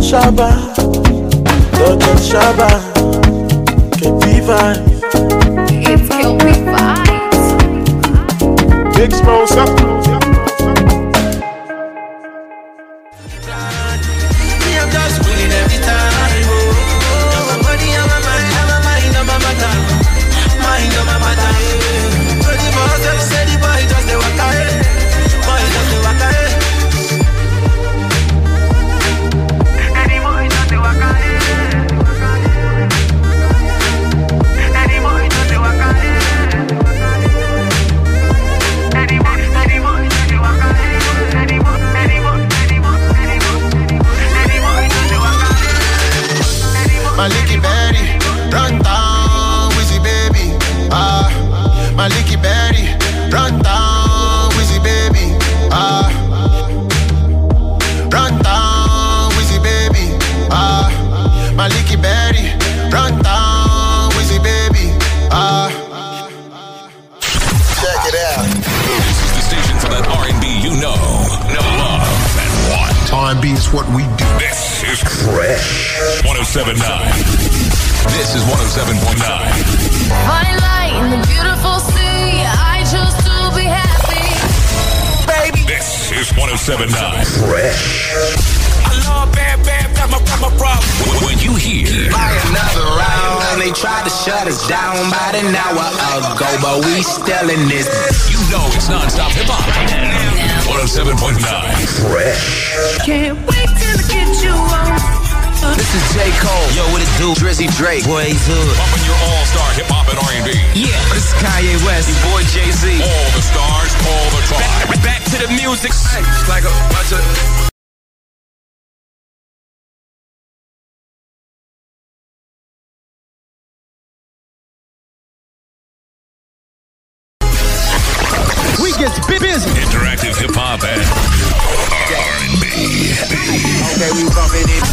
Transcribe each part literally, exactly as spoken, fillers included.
Doctor Shaba, Doctor Shaba, K P vibes. It's K P vibes. Big smalls up. Me, I'm just winning every time. Oh, my money on my mind, on my mind, on my matter, mind on my matter. But the boss them say the boy just dey walk away, boy just dey walk away. Maliki Berry, run down, Wizzy baby. Ah, Maliki Berry, run down, Wizzy baby. Ah, run down, Wizzy baby. Ah, Maliki Berry, run down, Wizzy baby. Ah, check it out. This is the station for that R and B you know, know, love, and want. R and B is what we do. This is Fresh one oh seven point nine. This is one oh seven point nine. Fine light in the beautiful sea. I chose to be happy. Baby. This is one oh seven point nine. Fresh. I love bad, bad, that's my, my problem. When you hear buy another round, they tried to shut us down about an hour ago, but we still in this. You know it's non-stop hip-hop. one oh seven point nine. Fresh. Can't wait till I get you on. This is J. Cole. Yo, what it do? Drizzy Drake. Boy, he's hood. Bumping your all-star hip-hop and R and B. Yeah. This is Kanye West. Your boy, Jay-Z. All the stars, all the time. Back, back to the music. Hey, it's like a bunch of... We get busy. Interactive hip-hop and R and B. Okay, we bumping it.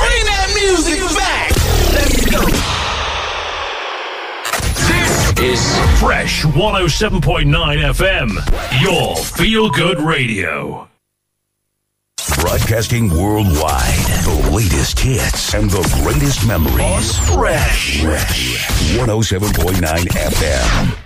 Bring that music back. Let's go. This is Fresh one oh seven point nine F M, your feel-good radio. Broadcasting worldwide, the latest hits and the greatest memories. Fresh. Fresh one oh seven point nine F M.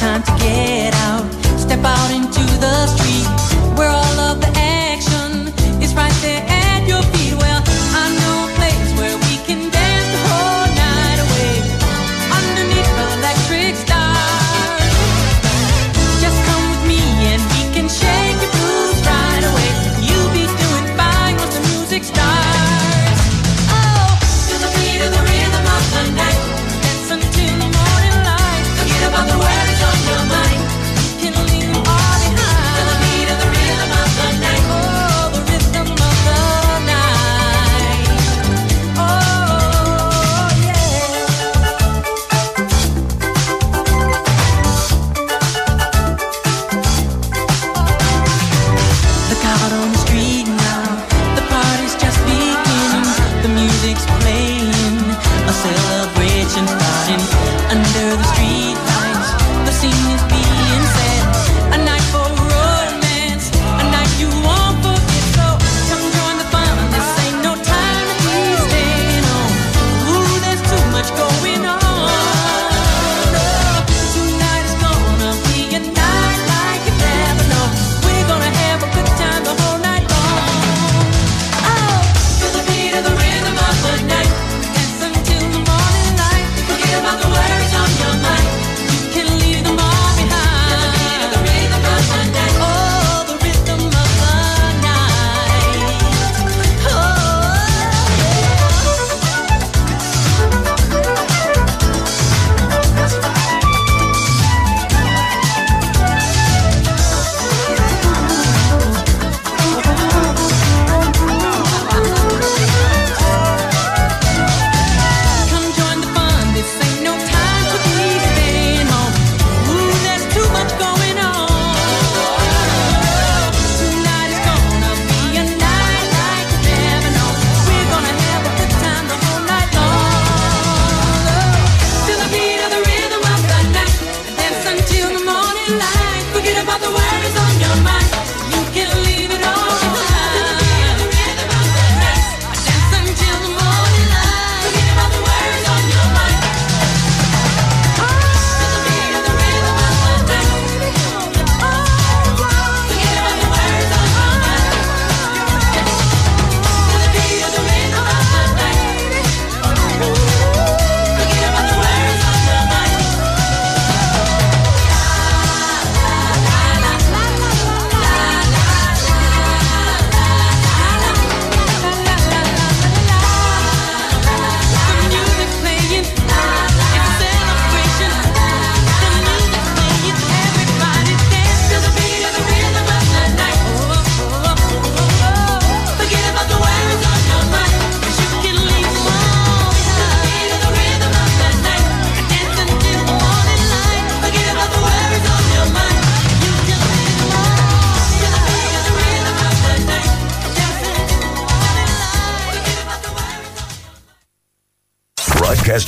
Time to get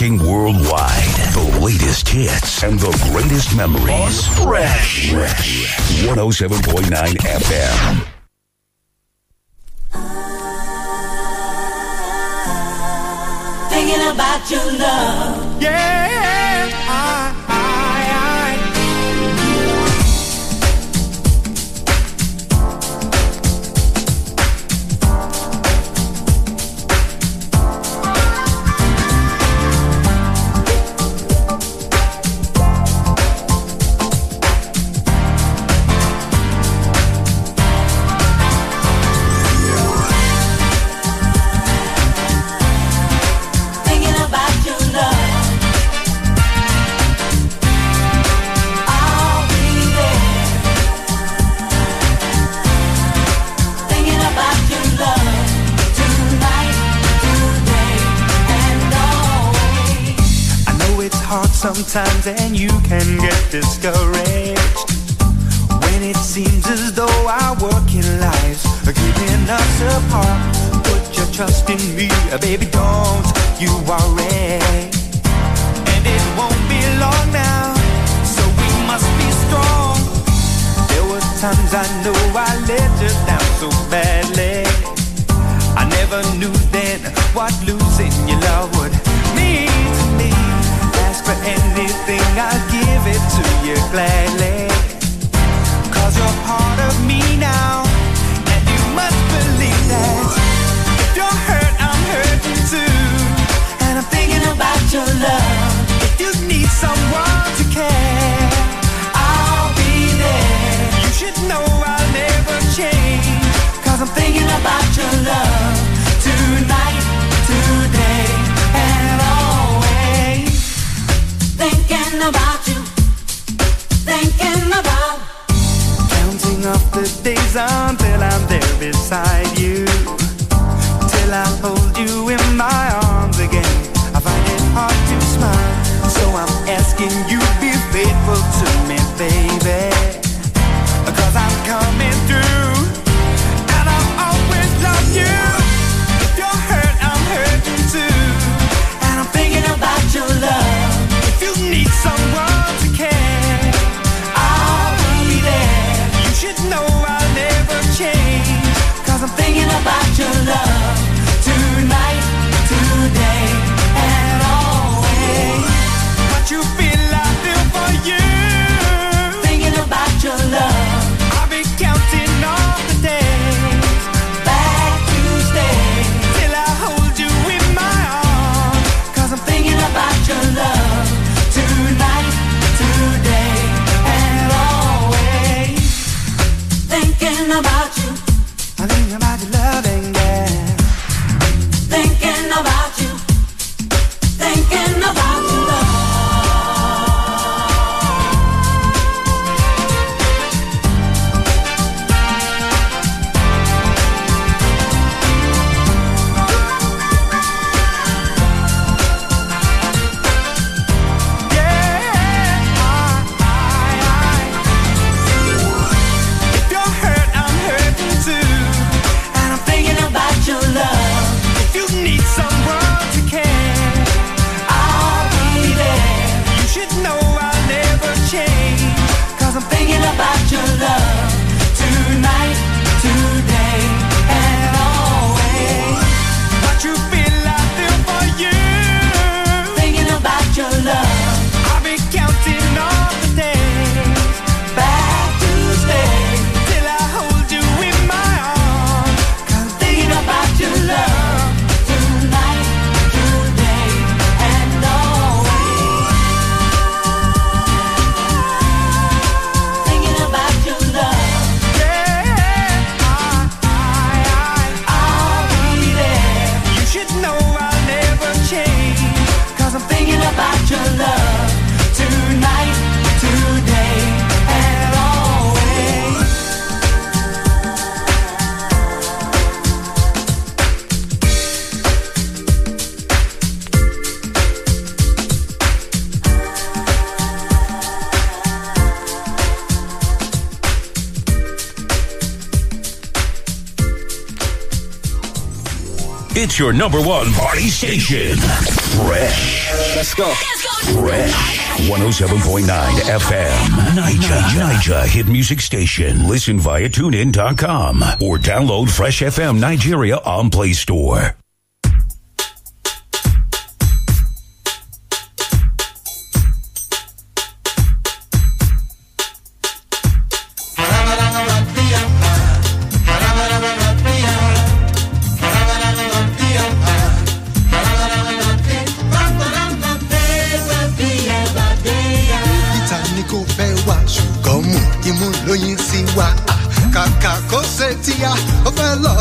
broadcasting worldwide. The latest hits and the greatest memories. Fresh. Fresh. one oh seven point nine F M. Thinking about your love. Yeah. I, sometimes, and you can get discouraged when it seems as though our working lives are keeping us apart. Put your trust in me, baby, don't you worry. And it won't be long now, so we must be strong. There were times I know I let you down so badly. I never knew then what losing your love would mean to me. Ask for anything, I'll give it to you gladly. Cause you're part of me now, and you must believe that. If you're hurt, I'm hurting too, and I'm thinking about your love. If you need someone to care, I'll be there. You should know I'll never change, cause I'm thinking about your love. Tonight, today, and all. Thinking about you, thinking about. Counting up the days until I'm there beside you. Till I hold you in my arms again, I find it hard to smile. So I'm asking you, be faithful to me, baby, cause I'm coming through, and I'll always love you. If you're hurt, I'm hurting too, and I'm thinking about your love. Need someone to care, I'll be there. You should know I'll never change, cause I'm thinking about your love. Tonight, today, and always. What you feel I feel for you, thinking about your love. I'll be counting all the days, back Tuesday, till I hold you in my arms, cause I'm thinking about your love. Tonight, today, and always. Thinking about you. I think about your loving, yeah. Thinking about you. Thinking about your love. It's your number one party station. Fresh. Let's go. Fresh. one oh seven point nine F M. Niger. Niger hit music station. Listen via tune in dot com or download Fresh F M Nigeria on Play Store.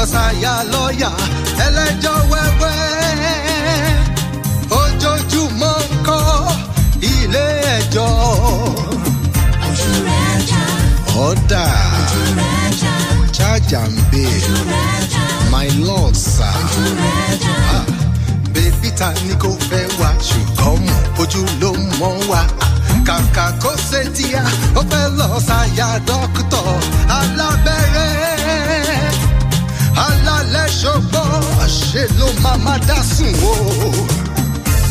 Saya lọ́yà ẹlẹ́jọ́ wẹ́wẹ́ ojoojúmọ́ kọ́ ilé ẹjọ́ ojú ẹjọ́ ọ̀dà ojú ẹjọ́ chájà ń bè my lord sir ojú ẹjọ́ bébí ta ni kò fẹ́ wá ṣùgbọ́n mú ojú ló mọ́ wá kàkà kó ṣe tíya ó fẹ́ lọ sáyà dókítọ̀ alábẹ́rẹ́. Alálẹ̀ ṣọgbọ́n àṣẹ ló máa máa dá sùn o.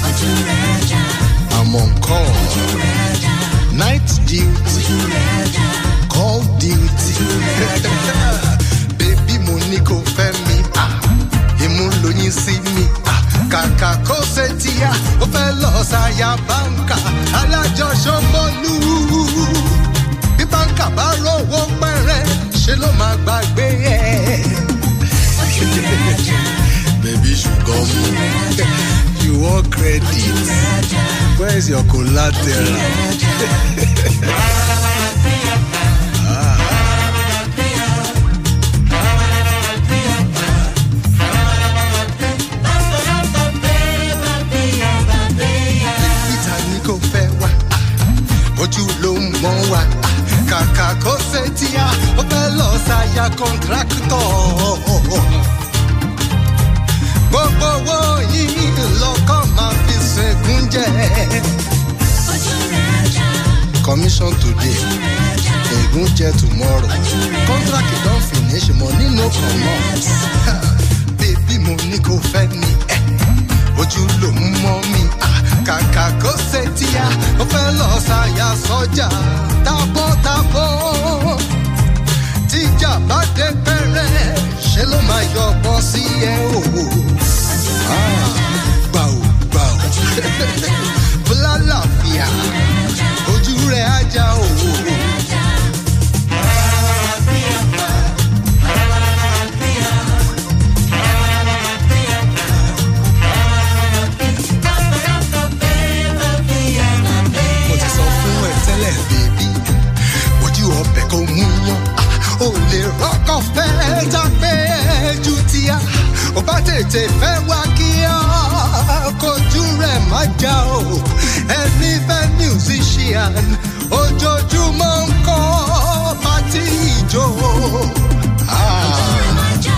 Ojú rẹ̀ jà. Àmọ́ nǹkan. Ojú rẹ̀ jà. Night duty. Ojú rẹ̀ jà. Call duty. Ojú rẹ̀ jà. Bébí mo ní kò fẹ́ mi. Imú lóyún sí mi. Kàkà kó ṣe tíya. Ó fẹ́ lọ ṣàyà báńkà. Alájọṣọmọlú. Bí báńkà bá rówó pẹ́rẹ́, ṣe ló máa gbàgbé ẹ̀. Baby, you got me. You want credit? Where's your collateral? Ah. Gbogbo wo yìí lọ́kọ́ máa fi ṣẹ́gun jẹ́. Ojú rẹ̀ jà. Commission today, ẹ̀gún jẹ́ tomorrow. Contract don finish, money no come out. Bébí mo ní kò fẹ́ ni ẹ̀. Ojú ló ń mọ́ mi. Kàkà kó ṣe tíya, ó fẹ́ lọ ṣàyà sọ́jà. Tabọ́tabọ́. Tíjà bá dé pẹ́rẹ́, ṣé ló máa yọ bọ́ sí ẹ o? Gbàù gbàù, bùlálàfíà, ojú rẹ̀ ajá o. Mo ti sọ fún ẹ tẹ́lẹ̀ bèbí, ojú ọbẹ̀ kò mú yán. O lè rọ́kọ̀ fẹ́ dápẹ́ ju tíá. Ó bá tètè fẹ́ wá kíá. Kojú rẹ̀ má já o. Ẹni fẹ́ musician. Ojoojúmọ́ ń kọ́ pátí ìjó. Kojú rẹ̀ má já.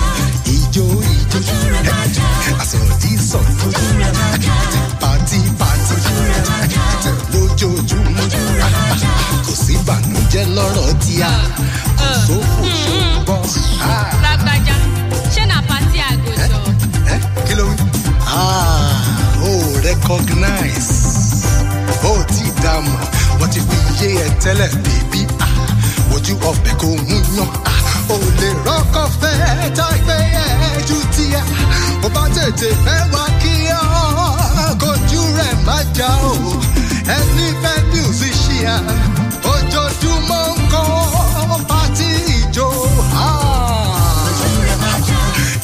Ìjó ìjó. Kojú rẹ̀ má já. Àsọ̀rọ̀ tí sọ. Kojú rẹ̀ má já. Pátí pátí. Kojú rẹ̀ má já. Lójoojúmọ́. Kojú rẹ̀ má já. Kò sí ìbànújẹ́ lọ́rọ̀ tíá. So mm-hmm. ah. Lágbájá, ṣé na party I go jọ? Eh? Kí ló wí? Ah, oh, recognize. Oh, ti dààmú, wọ́n ti fi yé ẹ tẹ́lẹ̀ bèbí. Ojú ọbẹ̀ kò mú yán. O lè rọ́kọ̀ fẹ́ tágbé ẹ ju tíya. Ó bá tètè fẹ́ wá kí ọ́. Kojú rẹ̀ má já o. Ẹni fẹ́ musician. Ojoojúmọ́ ń kọ́. Party ìjó ojú rẹ̀ má já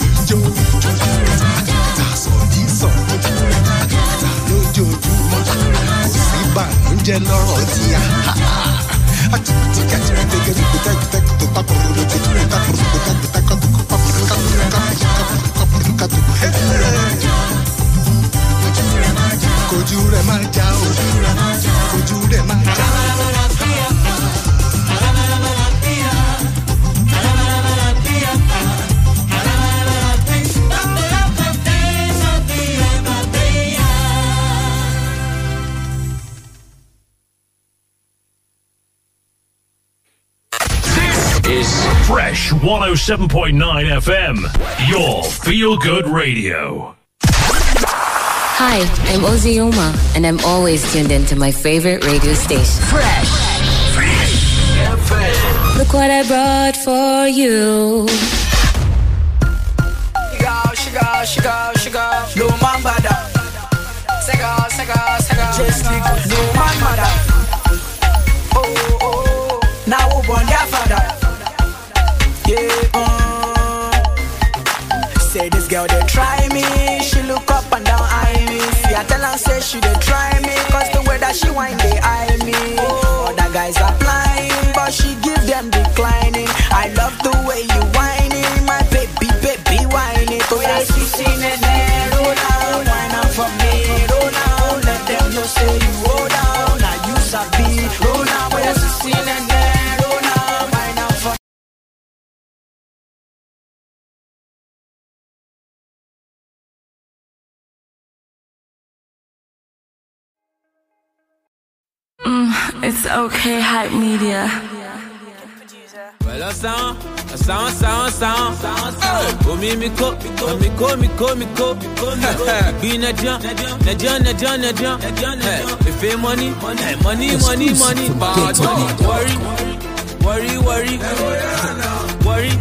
ìjó ojú rẹ̀ má já tàṣọ díṣọ ojú rẹ̀ má já lójoojúmọ́ kò sí ìbànújẹ́ lọ́rọ̀ tí a àti tí kẹtìrì gẹ́gẹ́ bí kò tẹ́kù tẹ́kù tó papọ̀ lórí ojú rẹ̀ papọ̀ lórí ojú rẹ̀ papọ̀ lórí ojú rẹ̀ papọ̀ lórí ojú rẹ̀. Kojú rẹ̀ má já kojú rẹ̀ má já kojú rẹ̀ má já kojú rẹ̀ má já. Fresh one oh seven point nine F M, your feel-good radio. Hi, I'm Ozioma, and I'm always tuned into my favorite radio station. Fresh. Fresh. Fresh. Look what I brought for you. Shiga, shiga, shiga, shiga. No man bada. Sega, sega, sega. Just because no man bada. Oh, oh, oh. Now we born their father. Yeah, uh. Say this girl, they try me. She look up and down eye me. See, I tell her, say she dey try me, cause the way that she whine they eye me. Other guys applying, but she give them declining. I love the way you whining, my baby, baby whining. So yeah, she seen it there, roll down, whine up for me, roll down, let them know say you roll down, now you sabi, roll down, where yeah, she seen it there, roll down, whine up for me. It's okay, hype media. Well, I sound, I sound, sound, sound. Oh, me, me, go, me, go, me, go, me, go, me, go, me, go, me, go, me, go, me, go, me, go, me, go, me, money, money, money, money, money, worry, worry, worry, worry.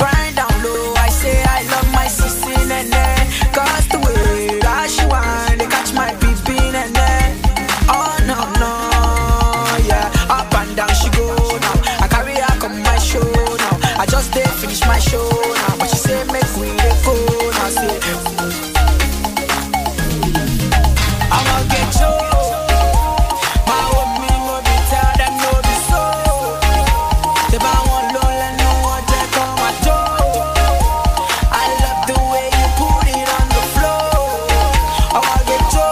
Grind down low, I say I love my sister, and then, cause the way that she want, they catch my peeping, and then. Oh no no, yeah, up and down she go now. I carry her come my show now. I just did finish my show now, but she say make we go now. Say I'ma get you, my homie no be tell them no be so. They bow one low and no one take come my door. I love the way you put it on the floor. I'ma get you.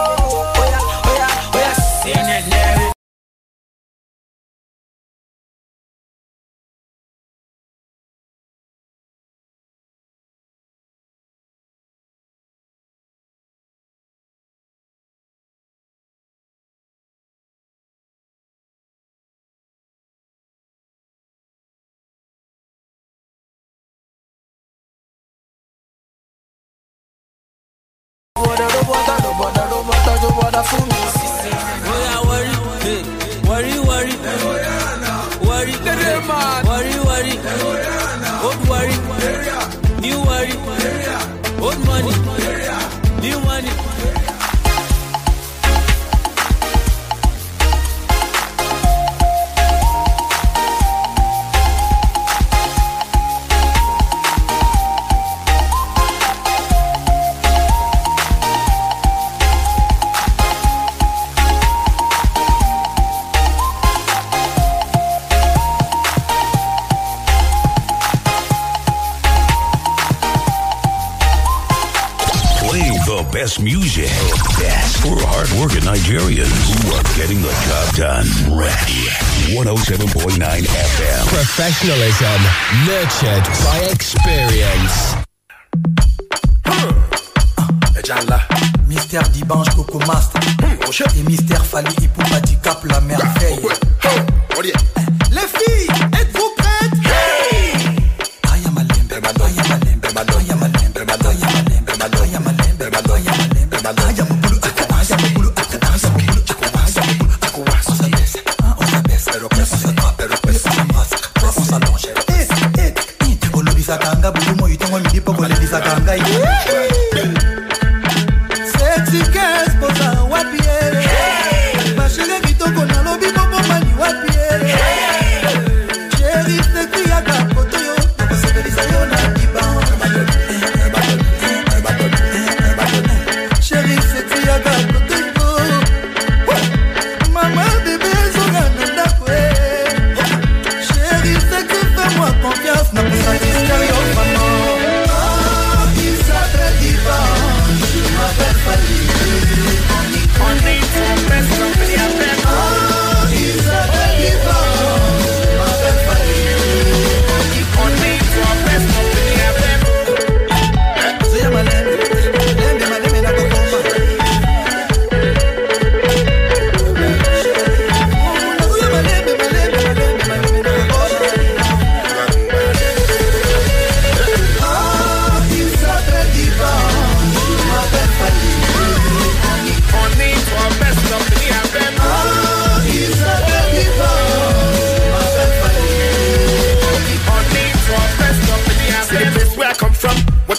Music. Best for hard-working Nigerians who are getting the job done. Ready. one oh seven point nine F M. Professionalism nurtured by experience. Hmm. Uh, Mister Dibange Coco Master. Hmm. Et Mister Fally Ipomati cap la merveille. Yeah. Oh, oh, yeah. Les filles, êtes-vous prêtes? Hey! Not the same.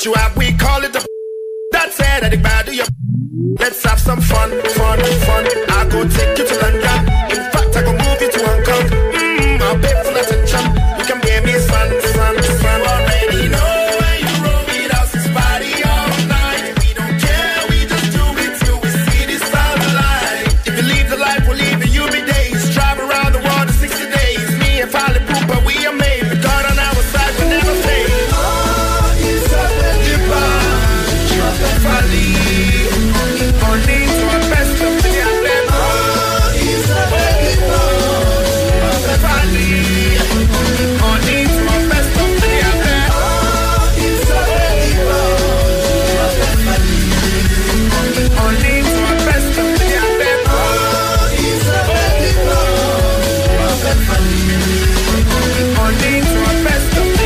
what you have, we call it the that's it, I think bad do your. Let's have some fun, fun, fun. I go take you to London. In fact, I go move you to Hong Kong. Mmm, I'll pay for that and jump. You can give me fun, fun, fun. Already know when you roll with us, it's party all night. We don't care, we just do it till we see the sunlight. If you leave the life, we'll leave it, you be days. Drive around the world in sixty days. Me and Fally Ipomati, we are made. The God on our side will never fade. Oh, it's up and Dibange. Trust and Fally. Morning to our best of the athlete. Oh, he's a baby boy. Morning to our best of the athlete. Oh, he's a baby boy. Morning to our best of the athlete. Oh, he's a baby boy. Morning to our best of the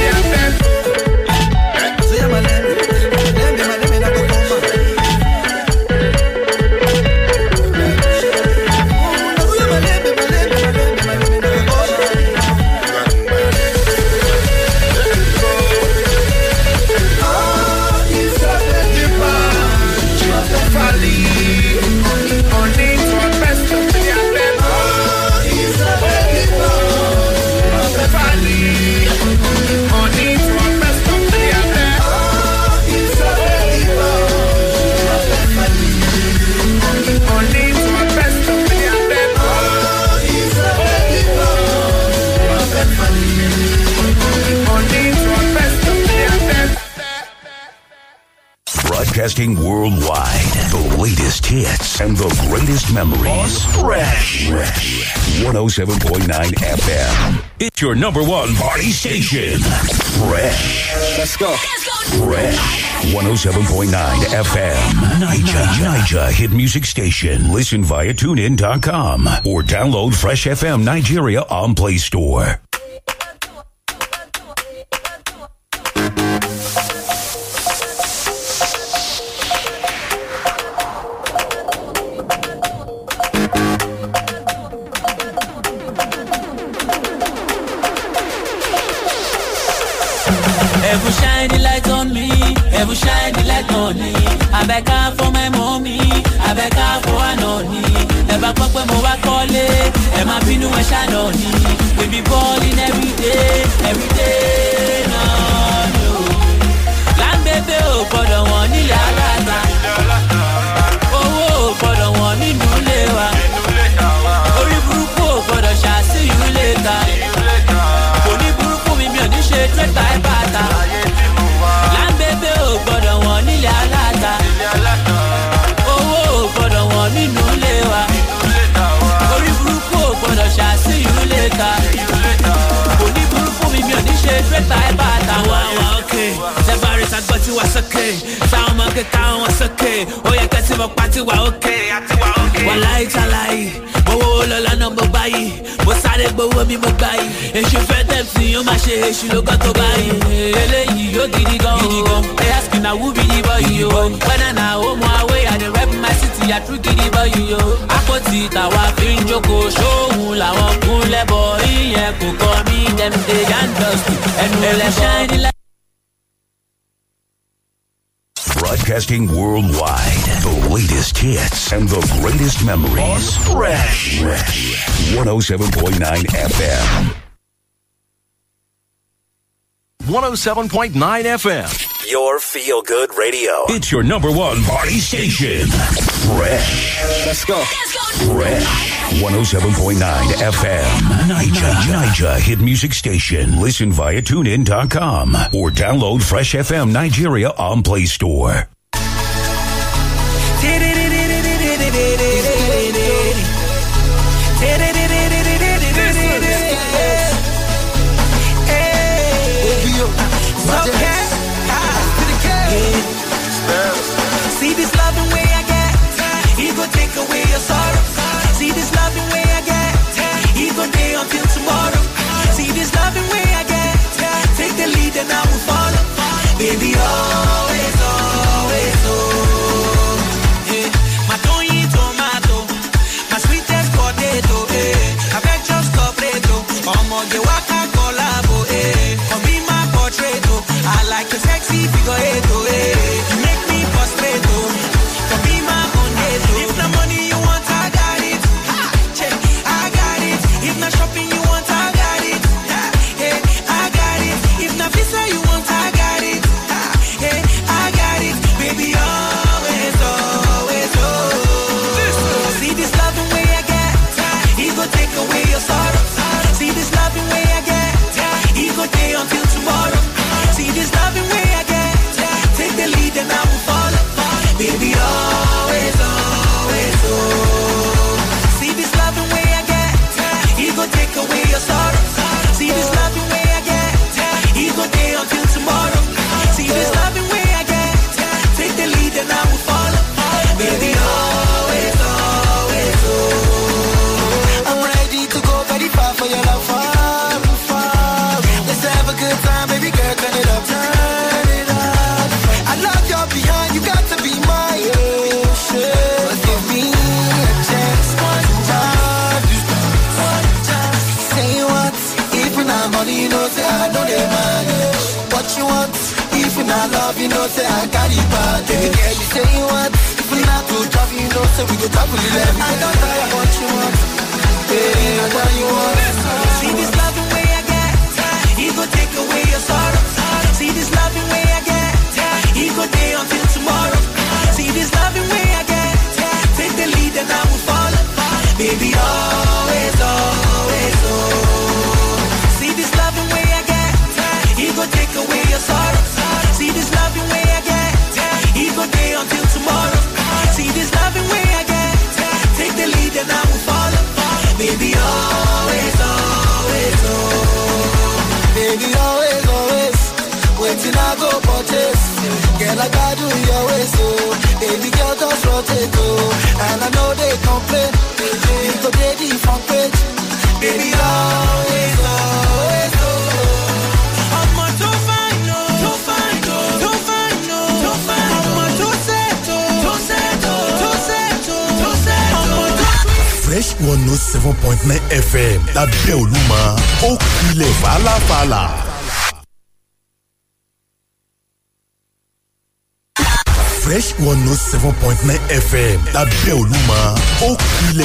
athlete. Say my name, name, name, name, name, name. Broadcasting worldwide, the latest hits and the greatest memories. Fresh, Fresh, one oh seven point nine F M. It's your number one party station. Fresh, let's go. Fresh, one oh seven point nine F M. Niger, Niger hit music station. Listen via tune in dot com or download Fresh F M Nigeria on Play Store. Broadcasting worldwide, the latest hits and the greatest memories. Fresh, Fresh, one oh seven point nine F M. one oh seven point nine F M, your feel-good radio. It's your number one party station. Fresh, let's go. Fresh, one oh seven point nine F M. Niger, Niger hit music station. Listen via tune in dot com or download Fresh F M Nigeria on Play Store. Baby, always, always my love, you know, say I got it bad. Baby girl, you say you want, if we not to drive, you know, say we go double it. I don't know what you want, baby, I know you want. See this loving way I got, he gon' take away your sorrow. See this loving way I got, he gon' day until tomorrow. See this loving way I got, take the lead and I will follow. Baby, always, always, oh. See this loving way I got, he gon' take away your sorrow. See this loving way I get, he gon' day until tomorrow. See this loving way I get, take the lead and I will follow. Baby, always, always, oh. Baby, always, always, waiting I go purchase. Girl, I got you your way, so baby, girl, just rotate, oh. And I know they complain, you go day the front page. Baby, always, always, oh. Fresh one oh seven point nine F M lábẹ́ Olúmọ, ó kulẹ̀ fàlàfàlà. Fresh one oh seven point nine F M lábẹ́ Olúmọ, ó kulẹ̀.